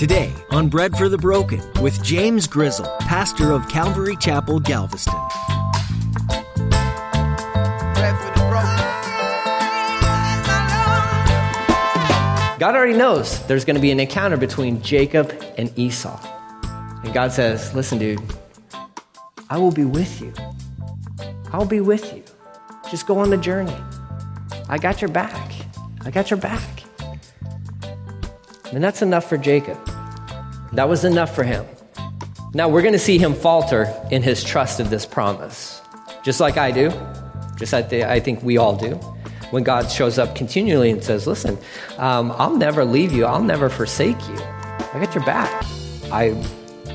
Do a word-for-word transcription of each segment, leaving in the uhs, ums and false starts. Today on Bread for the Broken with James Grizzle, pastor of Calvary Chapel, Galveston. Bread for the broken. God already knows there's going to be an encounter between Jacob and Esau. And God says, listen, dude, I will be with you. I'll be with you. Just go on the journey. I got your back. I got your back. And that's enough for Jacob. That was enough for him. Now we're going to see him falter in his trust of this promise. Just like I do. Just like the, I think we all do. When God shows up continually and says, listen, um, I'll never leave you. I'll never forsake you. I got your back. I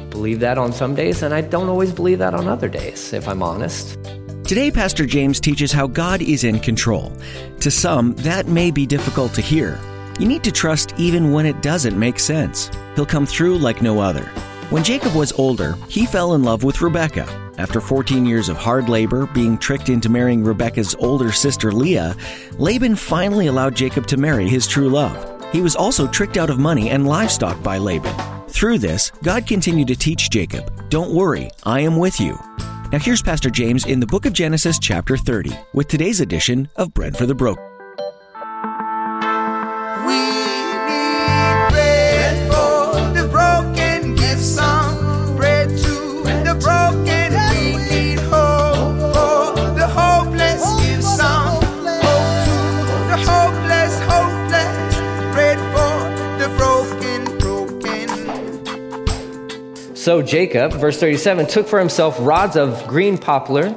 believe that on some days, and I don't always believe that on other days, if I'm honest. Today, Pastor James teaches how God is in control. To some, that may be difficult to hear. You need to trust even when it doesn't make sense. He'll come through like no other. When Jacob was older, he fell in love with Rebekah. After fourteen years of hard labor, being tricked into marrying Rebekah's older sister Leah, Laban finally allowed Jacob to marry his true love. He was also tricked out of money and livestock by Laban. Through this, God continued to teach Jacob, "Don't worry, I am with you." Now here's Pastor James in the book of Genesis chapter thirty with today's edition of Bread for the Broken. We need bread for the broken. Give some bread to the broken. We need hope for the hopeless. Give some hope to the hopeless, hopeless. Bread for the broken. So Jacob, verse thirty-seven, took for himself rods of green poplar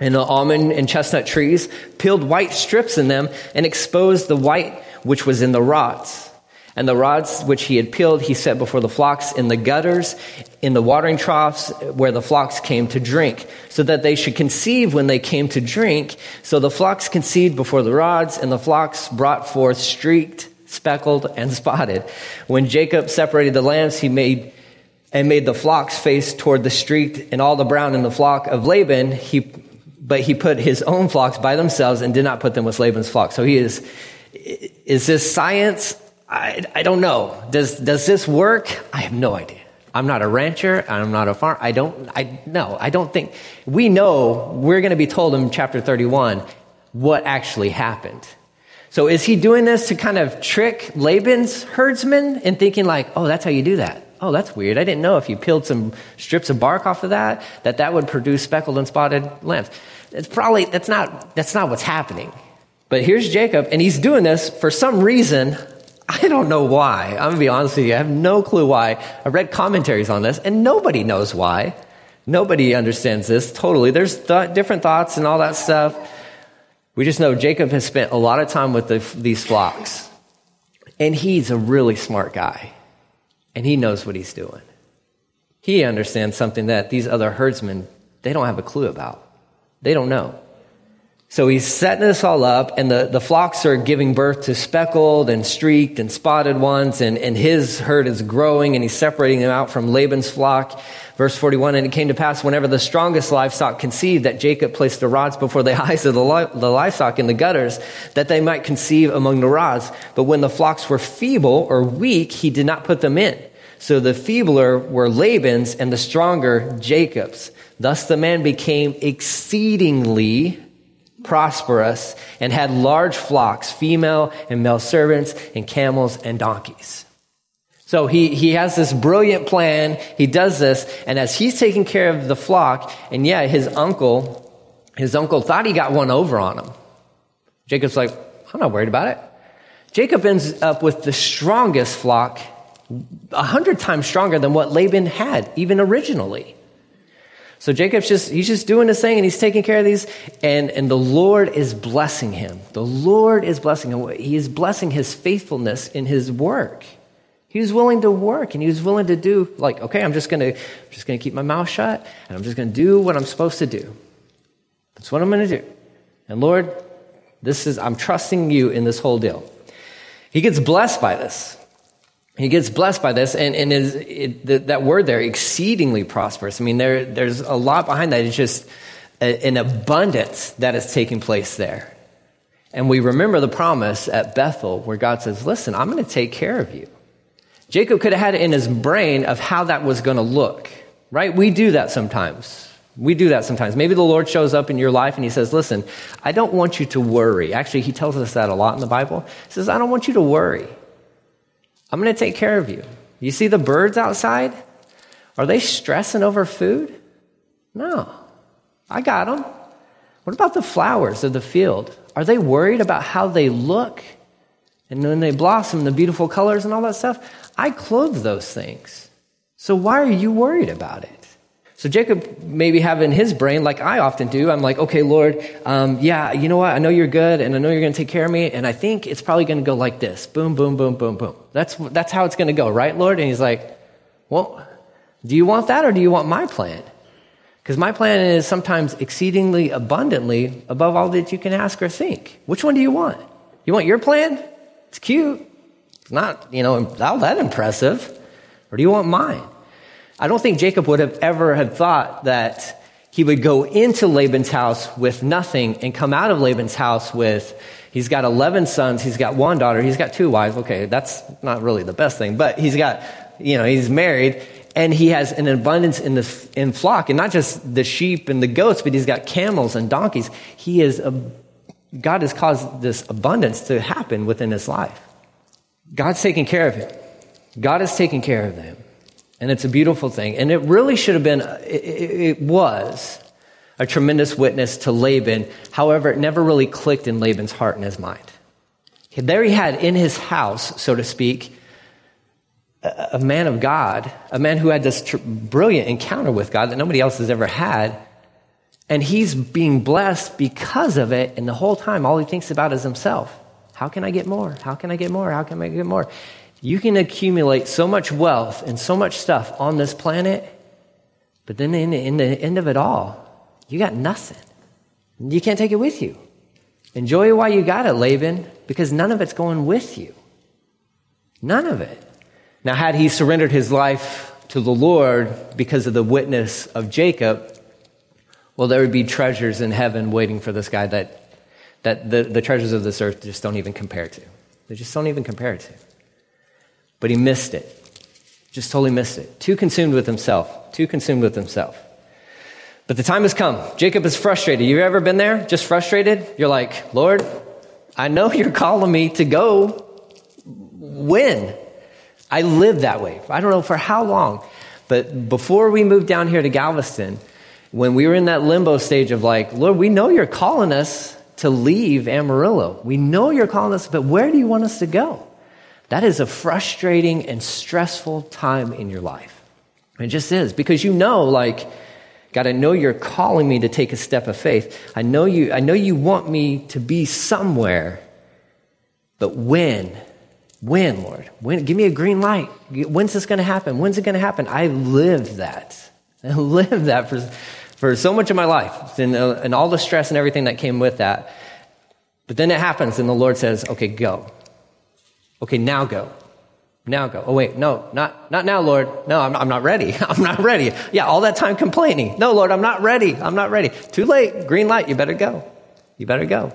and almond and chestnut trees, peeled white strips in them, and exposed the white which was in the rods. And the rods which he had peeled he set before the flocks in the gutters, in the watering troughs where the flocks came to drink, so that they should conceive when they came to drink. So the flocks conceived before the rods, and the flocks brought forth streaked, speckled, and spotted. When Jacob separated the lambs, he made... and made the flocks face toward the streaked and all the brown in the flock of Laban, he, but he put his own flocks by themselves and did not put them with Laban's flock. So he is, is this science? I, I don't know. Does, does this work? I have no idea. I'm not a rancher. I'm not a farmer. I don't, I, no, I don't think. We know we're going to be told in chapter thirty-one what actually happened. So is he doing this to kind of trick Laban's herdsmen and thinking like, oh, that's how you do that? Oh, that's weird. I didn't know if you peeled some strips of bark off of that, that that would produce speckled and spotted lambs. It's probably, that's not, that's not what's happening. But here's Jacob, and he's doing this for some reason. I don't know why. I'm going to be honest with you. I have no clue why. I read commentaries on this, and nobody knows why. Nobody understands this totally. There's th- different thoughts and all that stuff. We just know Jacob has spent a lot of time with the, these flocks, and he's a really smart guy. And he knows what he's doing. He understands something that these other herdsmen, they don't have a clue about. They don't know. So he's setting this all up, and the, the flocks are giving birth to speckled and streaked and spotted ones, and, and his herd is growing, and he's separating them out from Laban's flock. Verse forty-one, and it came to pass whenever the strongest livestock conceived that Jacob placed the rods before the eyes of the, li- the livestock in the gutters, that they might conceive among the rods. But when the flocks were feeble or weak, he did not put them in. So the feebler were Laban's and the stronger Jacob's. Thus the man became exceedingly prosperous and had large flocks, female and male servants and camels and donkeys. So he, he has this brilliant plan. He does this. And as he's taking care of the flock, and yeah, his uncle, his uncle thought he got one over on him. Jacob's like, I'm not worried about it. Jacob ends up with the strongest flock, a hundred times stronger than what Laban had, even originally. So Jacob's just, he's just doing his thing, and he's taking care of these, and, and the Lord is blessing him. The Lord is blessing him. He is blessing his faithfulness in his work. He was willing to work, and he was willing to do, like, okay, I'm just gonna, I'm just gonna keep my mouth shut, and I'm just gonna do what I'm supposed to do. That's what I'm gonna do. And Lord, this is, I'm trusting you in this whole deal. He gets blessed by this. He gets blessed by this, and, and is, it, the, that word there, exceedingly prosperous. I mean, there, there's a lot behind that. It's just a, an abundance that is taking place there. And we remember the promise at Bethel where God says, listen, I'm going to take care of you. Jacob could have had it in his brain of how that was going to look, right? We do that sometimes. We do that sometimes. Maybe the Lord shows up in your life and he says, listen, I don't want you to worry. Actually, he tells us that a lot in the Bible. He says, I don't want you to worry. I'm going to take care of you. You see the birds outside? Are they stressing over food? No. I got them. What about the flowers of the field? Are they worried about how they look? And when they blossom, the beautiful colors and all that stuff? I clothe those things. So why are you worried about it? So Jacob maybe have in his brain, like I often do, I'm like, okay, Lord, um, yeah, you know what? I know you're good, and I know you're going to take care of me, and I think it's probably going to go like this. Boom, boom, boom, boom, boom. That's that's how it's going to go, right, Lord? And he's like, well, do you want that, or do you want my plan? Because my plan is sometimes exceedingly abundantly above all that you can ask or think. Which one do you want? You want your plan? It's cute. It's not, you know, not that impressive. Or do you want mine? I don't think Jacob would have ever have thought that he would go into Laban's house with nothing and come out of Laban's house with, he's got eleven sons, he's got one daughter, he's got two wives. Okay, that's not really the best thing, but he's got, you know, he's married and he has an abundance in the in flock, and not just the sheep and the goats, but he's got camels and donkeys. He is, a, God has caused this abundance to happen within his life. God's taking care of him. God is taking care of them. And it's a beautiful thing. And it really should have been, it, it was a tremendous witness to Laban. However, it never really clicked in Laban's heart and his mind. There he had in his house, so to speak, a, a man of God, a man who had this tr- brilliant encounter with God that nobody else has ever had. And he's being blessed because of it. And the whole time, all he thinks about is himself. How can I get more? How can I get more? How can I get more? You can accumulate so much wealth and so much stuff on this planet, but then in the, in the end of it all, you got nothing. You can't take it with you. Enjoy it while you got it, Laban, because none of it's going with you. None of it. Now, had he surrendered his life to the Lord because of the witness of Jacob, well, there would be treasures in heaven waiting for this guy that, that the, the treasures of this earth just don't even compare to. They just don't even compare to. But he missed it. Just totally missed it. Too consumed with himself. Too consumed with himself. But the time has come. Jacob is frustrated. You've ever been there? Just frustrated? You're like, Lord, I know you're calling me to go win. I lived that way. I don't know for how long. But before we moved down here to Galveston, when we were in that limbo stage of like, Lord, we know you're calling us to leave Amarillo. We know you're calling us, but where do you want us to go? That is a frustrating and stressful time in your life. It just is, because you know, like, God, I know you're calling me to take a step of faith. I know you, I know you want me to be somewhere, but when? When, Lord? When? Give me a green light. When's this going to happen? When's it going to happen? I lived that. I lived that for, for so much of my life and, and all the stress and everything that came with that. But then it happens and the Lord says, okay, go. Okay, now go. Now go. Oh, wait, no, not not now, Lord. No, I'm, I'm not ready. I'm not ready. Yeah, all that time complaining. No, Lord, I'm not ready. I'm not ready. Too late. Green light. You better go. You better go.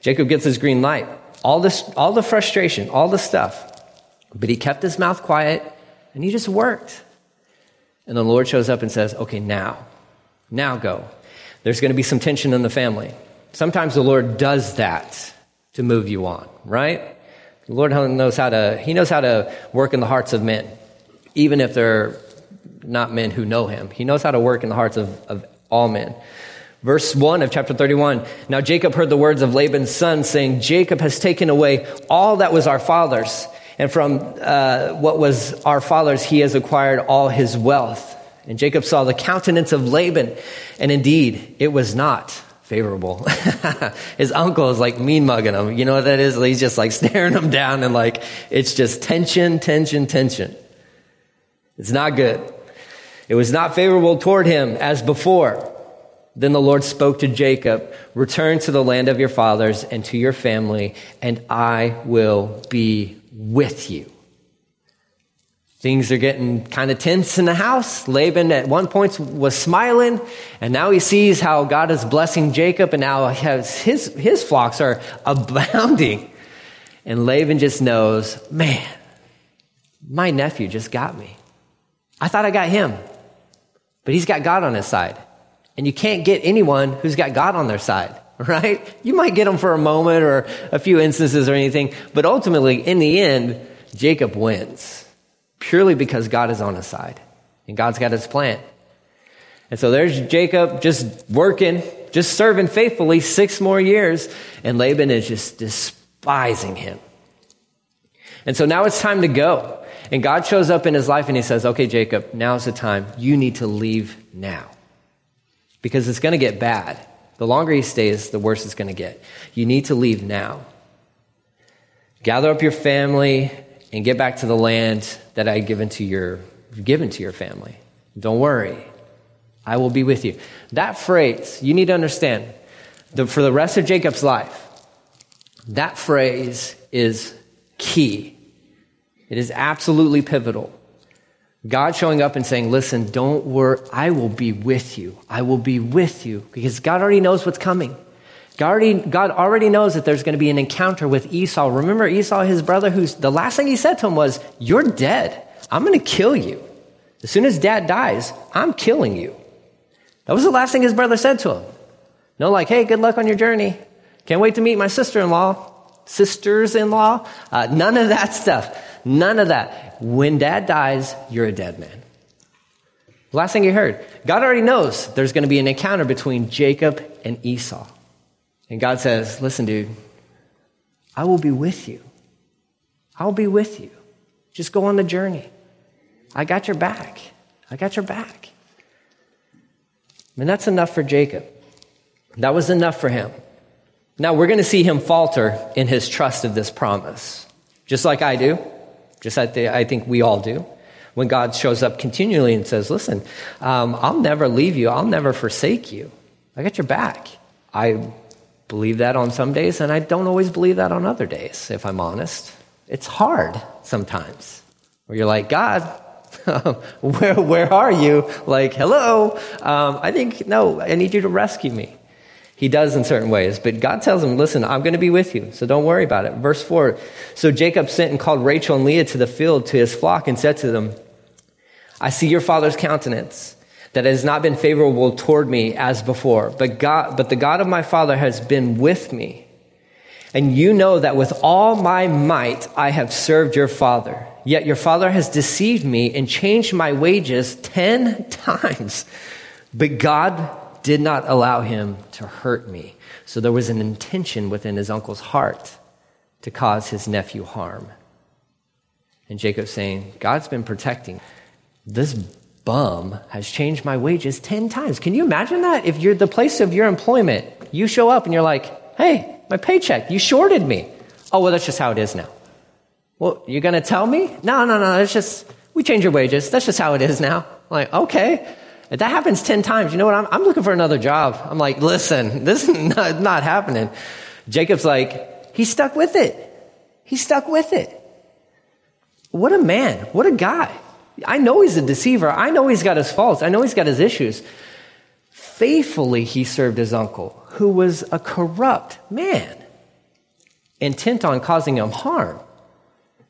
Jacob gets his green light. All this, all the frustration, all the stuff. But he kept his mouth quiet, and he just worked. And the Lord shows up and says, okay, now. Now go. There's going to be some tension in the family. Sometimes the Lord does that to move you on, right? The Lord knows how to, he knows how to work in the hearts of men, even if they're not men who know him. He knows how to work in the hearts of, of all men. Verse one of chapter thirty-one, now Jacob heard the words of Laban's son saying, Jacob has taken away all that was our father's, and from uh, what was our father's, he has acquired all his wealth. And Jacob saw the countenance of Laban, and indeed, it was not favorable. His uncle is like mean mugging him. You know what that is? He's just like staring him down and like, it's just tension, tension, tension. It's not good. It was not favorable toward him as before. Then the Lord spoke to Jacob, return to the land of your fathers and to your family, and I will be with you. Things are getting kind of tense in the house. Laban at one point was smiling, and now he sees how God is blessing Jacob, and now has his, his flocks are abounding. And Laban just knows, man, my nephew just got me. I thought I got him, but he's got God on his side. And you can't get anyone who's got God on their side, right? You might get them for a moment or a few instances or anything, but ultimately, in the end, Jacob wins purely because God is on his side and God's got his plan. And so there's Jacob just working, just serving faithfully six more years, and Laban is just despising him. And so now it's time to go. And God shows up in his life and he says, okay, Jacob, now's the time. You need to leave now because it's going to get bad. The longer he stays, the worse it's going to get. You need to leave now. Gather up your family and get back to the land that I had given to your, given to your family. Don't worry. I will be with you. That phrase, you need to understand, the, for the rest of Jacob's life, that phrase is key. It is absolutely pivotal. God showing up and saying, listen, don't worry, I will be with you. I will be with you, because God already knows what's coming. God already, God already knows that there's going to be an encounter with Esau. Remember Esau, his brother, who's the last thing he said to him was, you're dead. I'm going to kill you. As soon as dad dies, I'm killing you. That was the last thing his brother said to him. No, like, hey, good luck on your journey. Can't wait to meet my sister-in-law, sisters-in-law. Uh, none of that stuff. None of that. When dad dies, you're a dead man. Last thing you heard. God already knows there's going to be an encounter between Jacob and Esau. And God says, listen, dude, I will be with you. I'll be with you. Just go on the journey. I got your back. I got your back. And that's enough for Jacob. That was enough for him. Now, we're going to see him falter in his trust of this promise, just like I do, just like I think we all do, when God shows up continually and says, listen, um, I'll never leave you. I'll never forsake you. I got your back. I believe that on some days, and I don't always believe that on other days, if I'm honest. It's hard sometimes, where you're like, God, where where are you? Like, hello, um, I think, no, I need you to rescue me. He does in certain ways, but God tells him, listen, I'm going to be with you, so don't worry about it. Verse four, so Jacob sent and called Rachel and Leah to the field to his flock and said to them, I see your father's countenance, that has not been favorable toward me as before, but God, but the God of my father has been with me. And you know that with all my might I have served your father. Yet your father has deceived me and changed my wages ten times. But God did not allow him to hurt me. So there was an intention within his uncle's heart to cause his nephew harm. And Jacob's saying, God's been protecting. This bum has changed my wages ten times. Can you imagine that? If you're the place of your employment, you show up and you're like, hey, my paycheck, you shorted me. Oh, well, that's just how it is now. Well, you're going to tell me? No, no, no, it's just, we change your wages. That's just how it is now. I'm like, okay. If that happens ten times, you know what? I'm, I'm looking for another job. I'm like, listen, this is not, not happening. Jacob's like, he stuck with it. He stuck with it. What a man. What a guy. I know he's a deceiver. I know he's got his faults. I know he's got his issues. Faithfully, he served his uncle, who was a corrupt man, intent on causing him harm.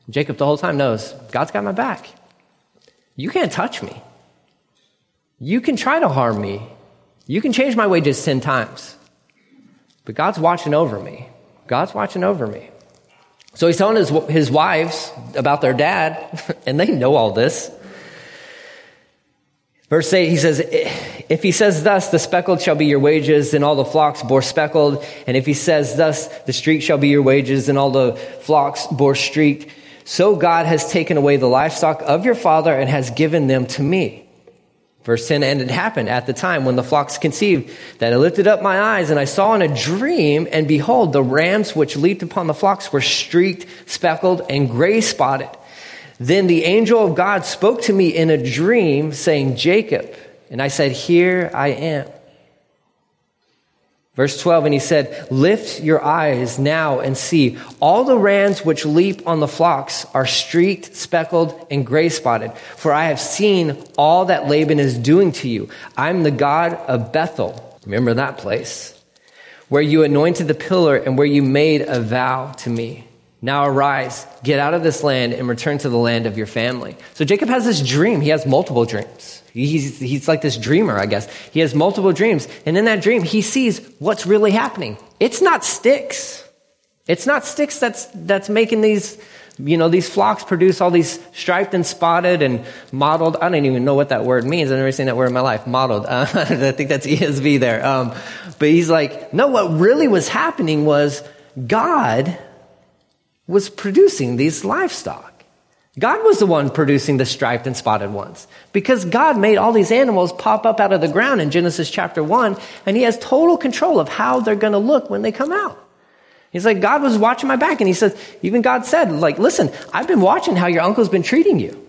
Jacob the whole time knows, God's got my back. You can't touch me. You can try to harm me. You can change my wages ten times. But God's watching over me. God's watching over me. So he's telling his, his wives about their dad, and they know all this. Verse eight, he says, if he says thus, the speckled shall be your wages, and all the flocks bore speckled. And if he says thus, the streaked shall be your wages, and all the flocks bore streaked. So God has taken away the livestock of your father and has given them to me. Verse ten, and it happened at the time when the flocks conceived that I lifted up my eyes and I saw in a dream, and behold, the rams which leaped upon the flocks were streaked, speckled, and gray spotted. Then the angel of God spoke to me in a dream, saying, Jacob. And I said, here I am. Verse twelve, and he said, lift your eyes now and see. All the rams which leap on the flocks are streaked, speckled, and gray spotted. For I have seen all that Laban is doing to you. I'm the God of Bethel. Remember that place where you anointed the pillar and where you made a vow to me. Now arise, get out of this land and return to the land of your family. So Jacob has this dream. He has multiple dreams. He's, he's like this dreamer, I guess. He has multiple dreams. And in that dream, he sees what's really happening. It's not sticks. It's not sticks that's that's making these, you know, these flocks produce all these striped and spotted and mottled. I don't even know what that word means. I've never seen that word in my life, mottled. Uh, I think that's E S V there. Um, but he's like, no, what really was happening was God was producing these livestock. God was the one producing the striped and spotted ones because God made all these animals pop up out of the ground in Genesis chapter one, and he has total control of how they're going to look when they come out. He's like, God was watching my back. And he says, even God said, like, listen, I've been watching how your uncle's been treating you.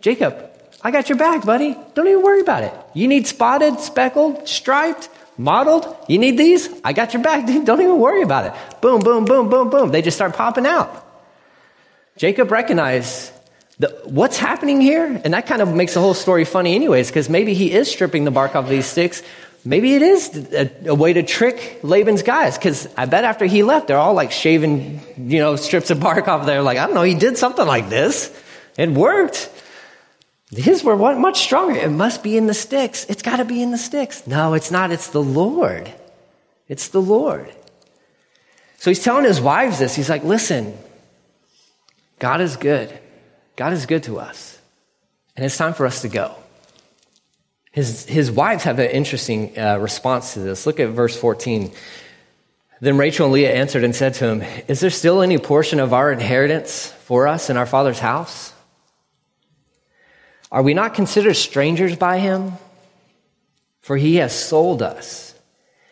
Jacob, I got your back, buddy. Don't even worry about it. You need spotted, speckled, striped, mottled. You need these? I got your back, dude. Don't even worry about it. Boom, boom, boom, boom, boom. They just start popping out. Jacob recognized the, what's happening here. And that kind of makes the whole story funny anyways, because maybe he is stripping the bark off these sticks. Maybe it is a, a way to trick Laban's guys, because I bet after he left, they're all like shaving, you know, strips of bark off there. Like, I don't know, he did something like this. It worked. His were much stronger. It must be in the sticks. It's got to be in the sticks. No, it's not. It's the Lord. It's the Lord. So he's telling his wives this. He's like, listen, God is good. God is good to us. And it's time for us to go. His his wives have an interesting uh, response to this. Look at verse fourteen. Then Rachel and Leah answered and said to him, is there still any portion of our inheritance for us in our father's house? Are we not considered strangers by him? For he has sold us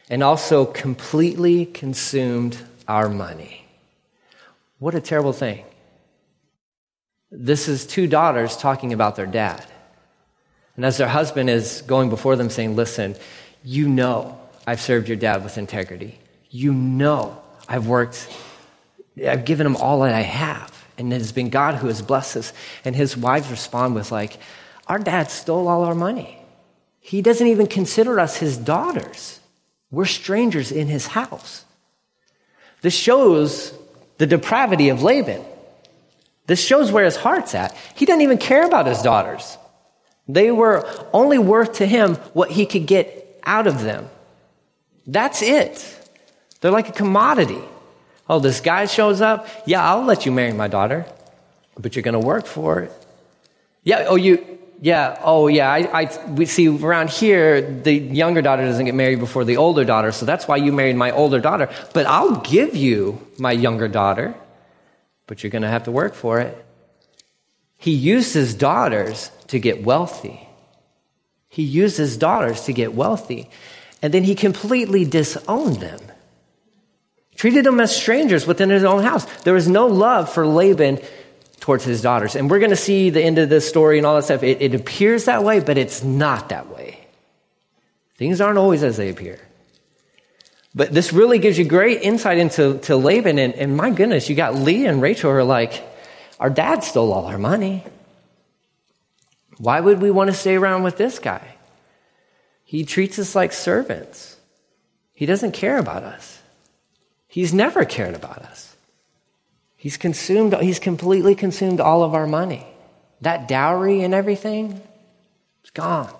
and also completely consumed our money. What a terrible thing. This is two daughters talking about their dad. And as their husband is going before them saying, listen, you know I've served your dad with integrity. You know I've worked, I've given him all that I have. And it has been God who has blessed us. And his wives respond with like, our dad stole all our money. He doesn't even consider us his daughters. We're strangers in his house. This shows the depravity of Laban. This shows where his heart's at. He doesn't even care about his daughters. They were only worth to him what he could get out of them. That's it. They're like a commodity. Oh, this guy shows up. Yeah, I'll let you marry my daughter, but you're going to work for it. Yeah. Oh, you. Yeah. Oh, yeah. I, I. We see around here the younger daughter doesn't get married before the older daughter, so that's why you married my older daughter. But I'll give you my younger daughter, but you're going to have to work for it. He used his daughters to get wealthy. He used his daughters to get wealthy. And then he completely disowned them. Treated them as strangers within his own house. There was no love for Laban towards his daughters. And we're going to see the end of this story and all that stuff. It, it appears that way, but it's not that way. Things aren't always as they appear. But this really gives you great insight into to Laban. And, and my goodness, you got Leah and Rachel who are like, our dad stole all our money. Why would we want to stay around with this guy? He treats us like servants. He doesn't care about us. He's never cared about us. He's consumed, he's completely consumed all of our money. That dowry and everything, it's gone.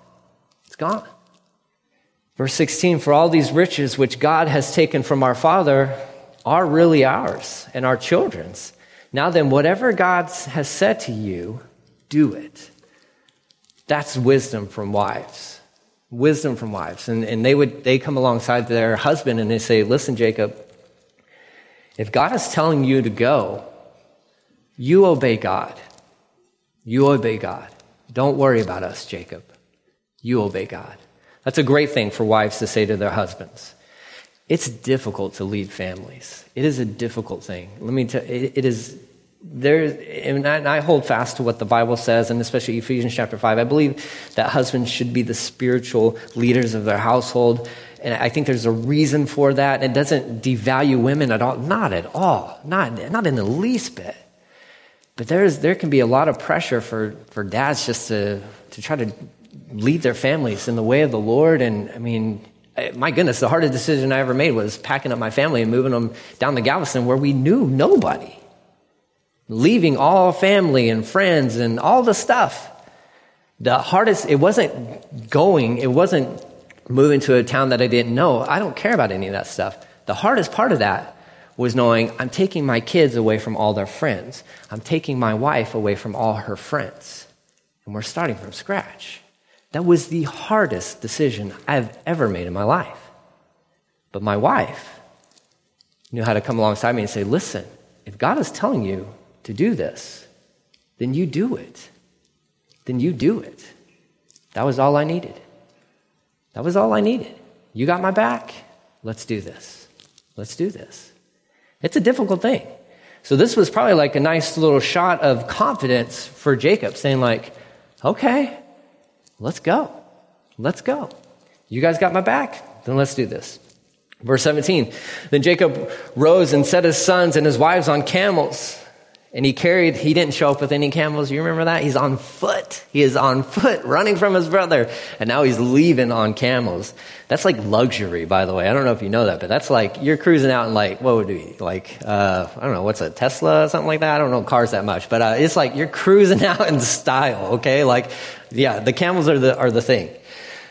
It's gone. Verse sixteen, for all these riches which God has taken from our father are really ours and our children's. Now then, whatever God has said to you, do it. That's wisdom from wives. Wisdom from wives. And, and they would they come alongside their husband and they say, listen, Jacob, if God is telling you to go, you obey God. You obey God. Don't worry about us, Jacob. You obey God. That's a great thing for wives to say to their husbands. It's difficult to lead families. It is a difficult thing. Let me tell you, it is there, and I, and I hold fast to what the Bible says, and especially Ephesians chapter five. I believe that husbands should be the spiritual leaders of their household, and I think there's a reason for that. It doesn't devalue women at all, not at all, not not in the least bit. But there is there can be a lot of pressure for for dads just to to try to lead their families in the way of the Lord, and I mean. My goodness, the hardest decision I ever made was packing up my family and moving them down to Galveston where we knew nobody. leaving all family and friends and all the stuff. The hardest, it wasn't going, it wasn't moving to a town that I didn't know. I don't care about any of that stuff. The hardest part of that was knowing I'm taking my kids away from all their friends. I'm taking my wife away from all her friends. And we're starting from scratch. That was the hardest decision I've ever made in my life. But my wife knew how to come alongside me and say, listen, if God is telling you to do this, then you do it. Then you do it. That was all I needed. That was all I needed. You got my back. Let's do this. Let's do this. It's a difficult thing. So this was probably like a nice little shot of confidence for Jacob, saying like, okay, let's go. Let's go. You guys got my back? Then let's do this. Verse seventeen, then Jacob rose and set his sons and his wives on camels. And he carried, he didn't show up with any camels. You remember that? He's on foot. He is on foot, running from his brother. And now he's leaving on camels. That's like luxury, by the way. I don't know if you know that, but that's like, you're cruising out in like, what would be like, uh, I don't know, what's a Tesla or something like that? I don't know cars that much, but uh, it's like you're cruising out in style, okay? Like, yeah, the camels are the are the thing.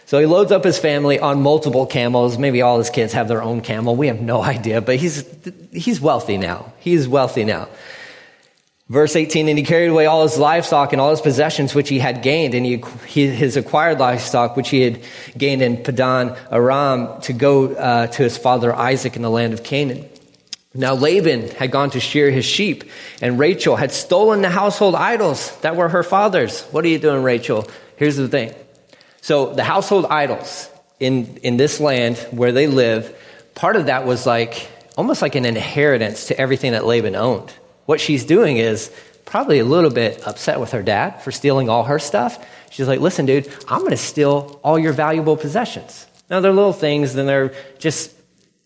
So he loads up his family on multiple camels. Maybe all his kids have their own camel. We have no idea, but he's he's wealthy now. He's wealthy now. Verse eighteen, and he carried away all his livestock and all his possessions which he had gained, and he, his acquired livestock which he had gained in Padan Aram to go uh, to his father Isaac in the land of Canaan. Now Laban had gone to shear his sheep, and Rachel had stolen the household idols that were her father's. What are you doing, Rachel? Here's the thing. So the household idols in, in this land where they live, part of that was like almost like an inheritance to everything that Laban owned. What she's doing is probably a little bit upset with her dad for stealing all her stuff. She's like, listen, dude, I'm going to steal all your valuable possessions. Now, they're little things, and they're just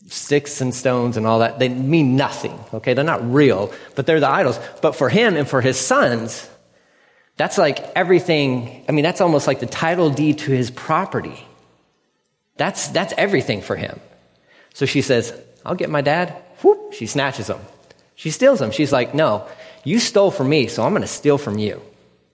sticks and stones and all that. They mean nothing, okay? They're not real, but they're the idols. But for him and for his sons, that's like everything. I mean, that's almost like the title deed to his property. That's that's everything for him. So she says, I'll get my dad. Whoop, she snatches him. She steals them. She's like, no, you stole from me, so I'm going to steal from you.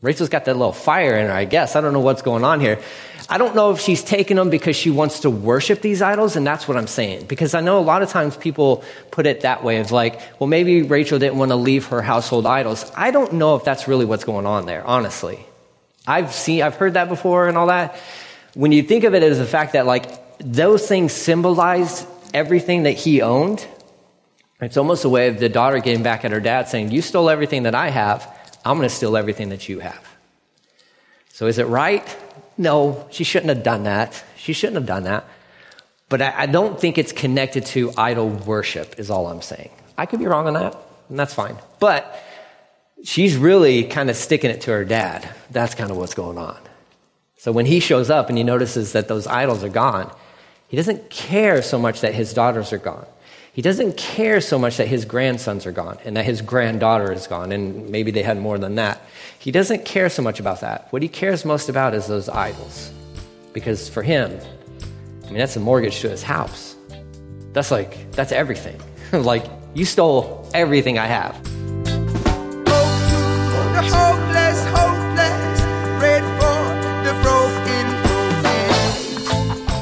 Rachel's got that little fire in her, I guess. I don't know what's going on here. I don't know if she's taking them because she wants to worship these idols, and that's what I'm saying. Because I know a lot of times people put it that way. It's like, well, maybe Rachel didn't want to leave her household idols. I don't know if that's really what's going on there, honestly. I've seen, I've heard that before and all that. When you think of it as the fact that like those things symbolized everything that he owned, it's almost a way of the daughter getting back at her dad saying, you stole everything that I have. I'm going to steal everything that you have. So is it right? No, she shouldn't have done that. She shouldn't have done that. But I, I don't think it's connected to idol worship is all I'm saying. I could be wrong on that, and that's fine. But she's really kind of sticking it to her dad. That's kind of what's going on. So when he shows up and he notices that those idols are gone, he doesn't care so much that his daughters are gone. He doesn't care so much that his grandsons are gone and that his granddaughter is gone, and maybe they had more than that. He doesn't care so much about that. What he cares most about is those idols. Because for him, I mean, that's a mortgage to his house. That's like, that's everything. Like, you stole everything I have. Hope for the hopeless, hopeless, bread for the broken.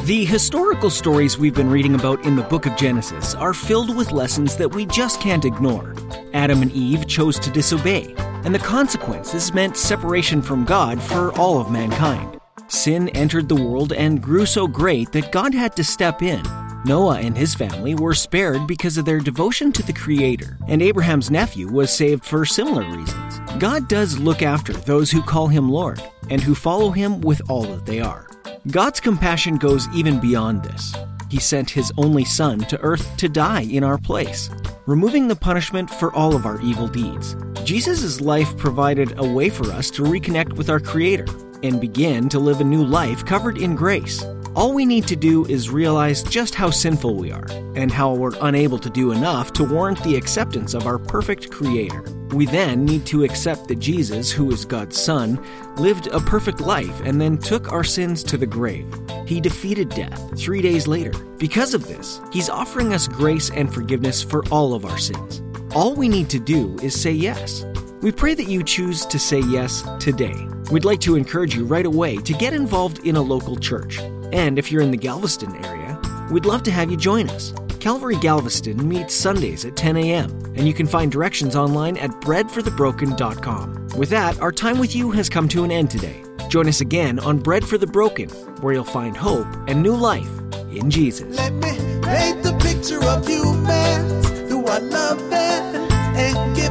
The historical stories we've been reading about in the book of Genesis are filled with lessons that we just can't ignore. Adam and Eve chose to disobey, and the consequences meant separation from God for all of mankind. Sin entered the world and grew so great that God had to step in. Noah and his family were spared because of their devotion to the Creator, and Abraham's nephew was saved for similar reasons. God does look after those who call him Lord and who follow him with all that they are. God's compassion goes even beyond this. He sent his only Son to earth to die in our place, removing the punishment for all of our evil deeds. Jesus' life provided a way for us to reconnect with our Creator and begin to live a new life covered in grace. All we need to do is realize just how sinful we are and how we're unable to do enough to warrant the acceptance of our perfect Creator. We then need to accept that Jesus, who is God's Son, lived a perfect life and then took our sins to the grave. He defeated death three days later. Because of this, he's offering us grace and forgiveness for all of our sins. All we need to do is say yes. We pray that you choose to say yes today. We'd like to encourage you right away to get involved in a local church. And if you're in the Galveston area, we'd love to have you join us. Calvary Galveston meets Sundays at ten a.m., and you can find directions online at bread for the broken dot com. With that, our time with you has come to an end today. Join us again on Bread for the Broken, where you'll find hope and new life in Jesus. Let me paint the picture of you, man, through our love, man, and give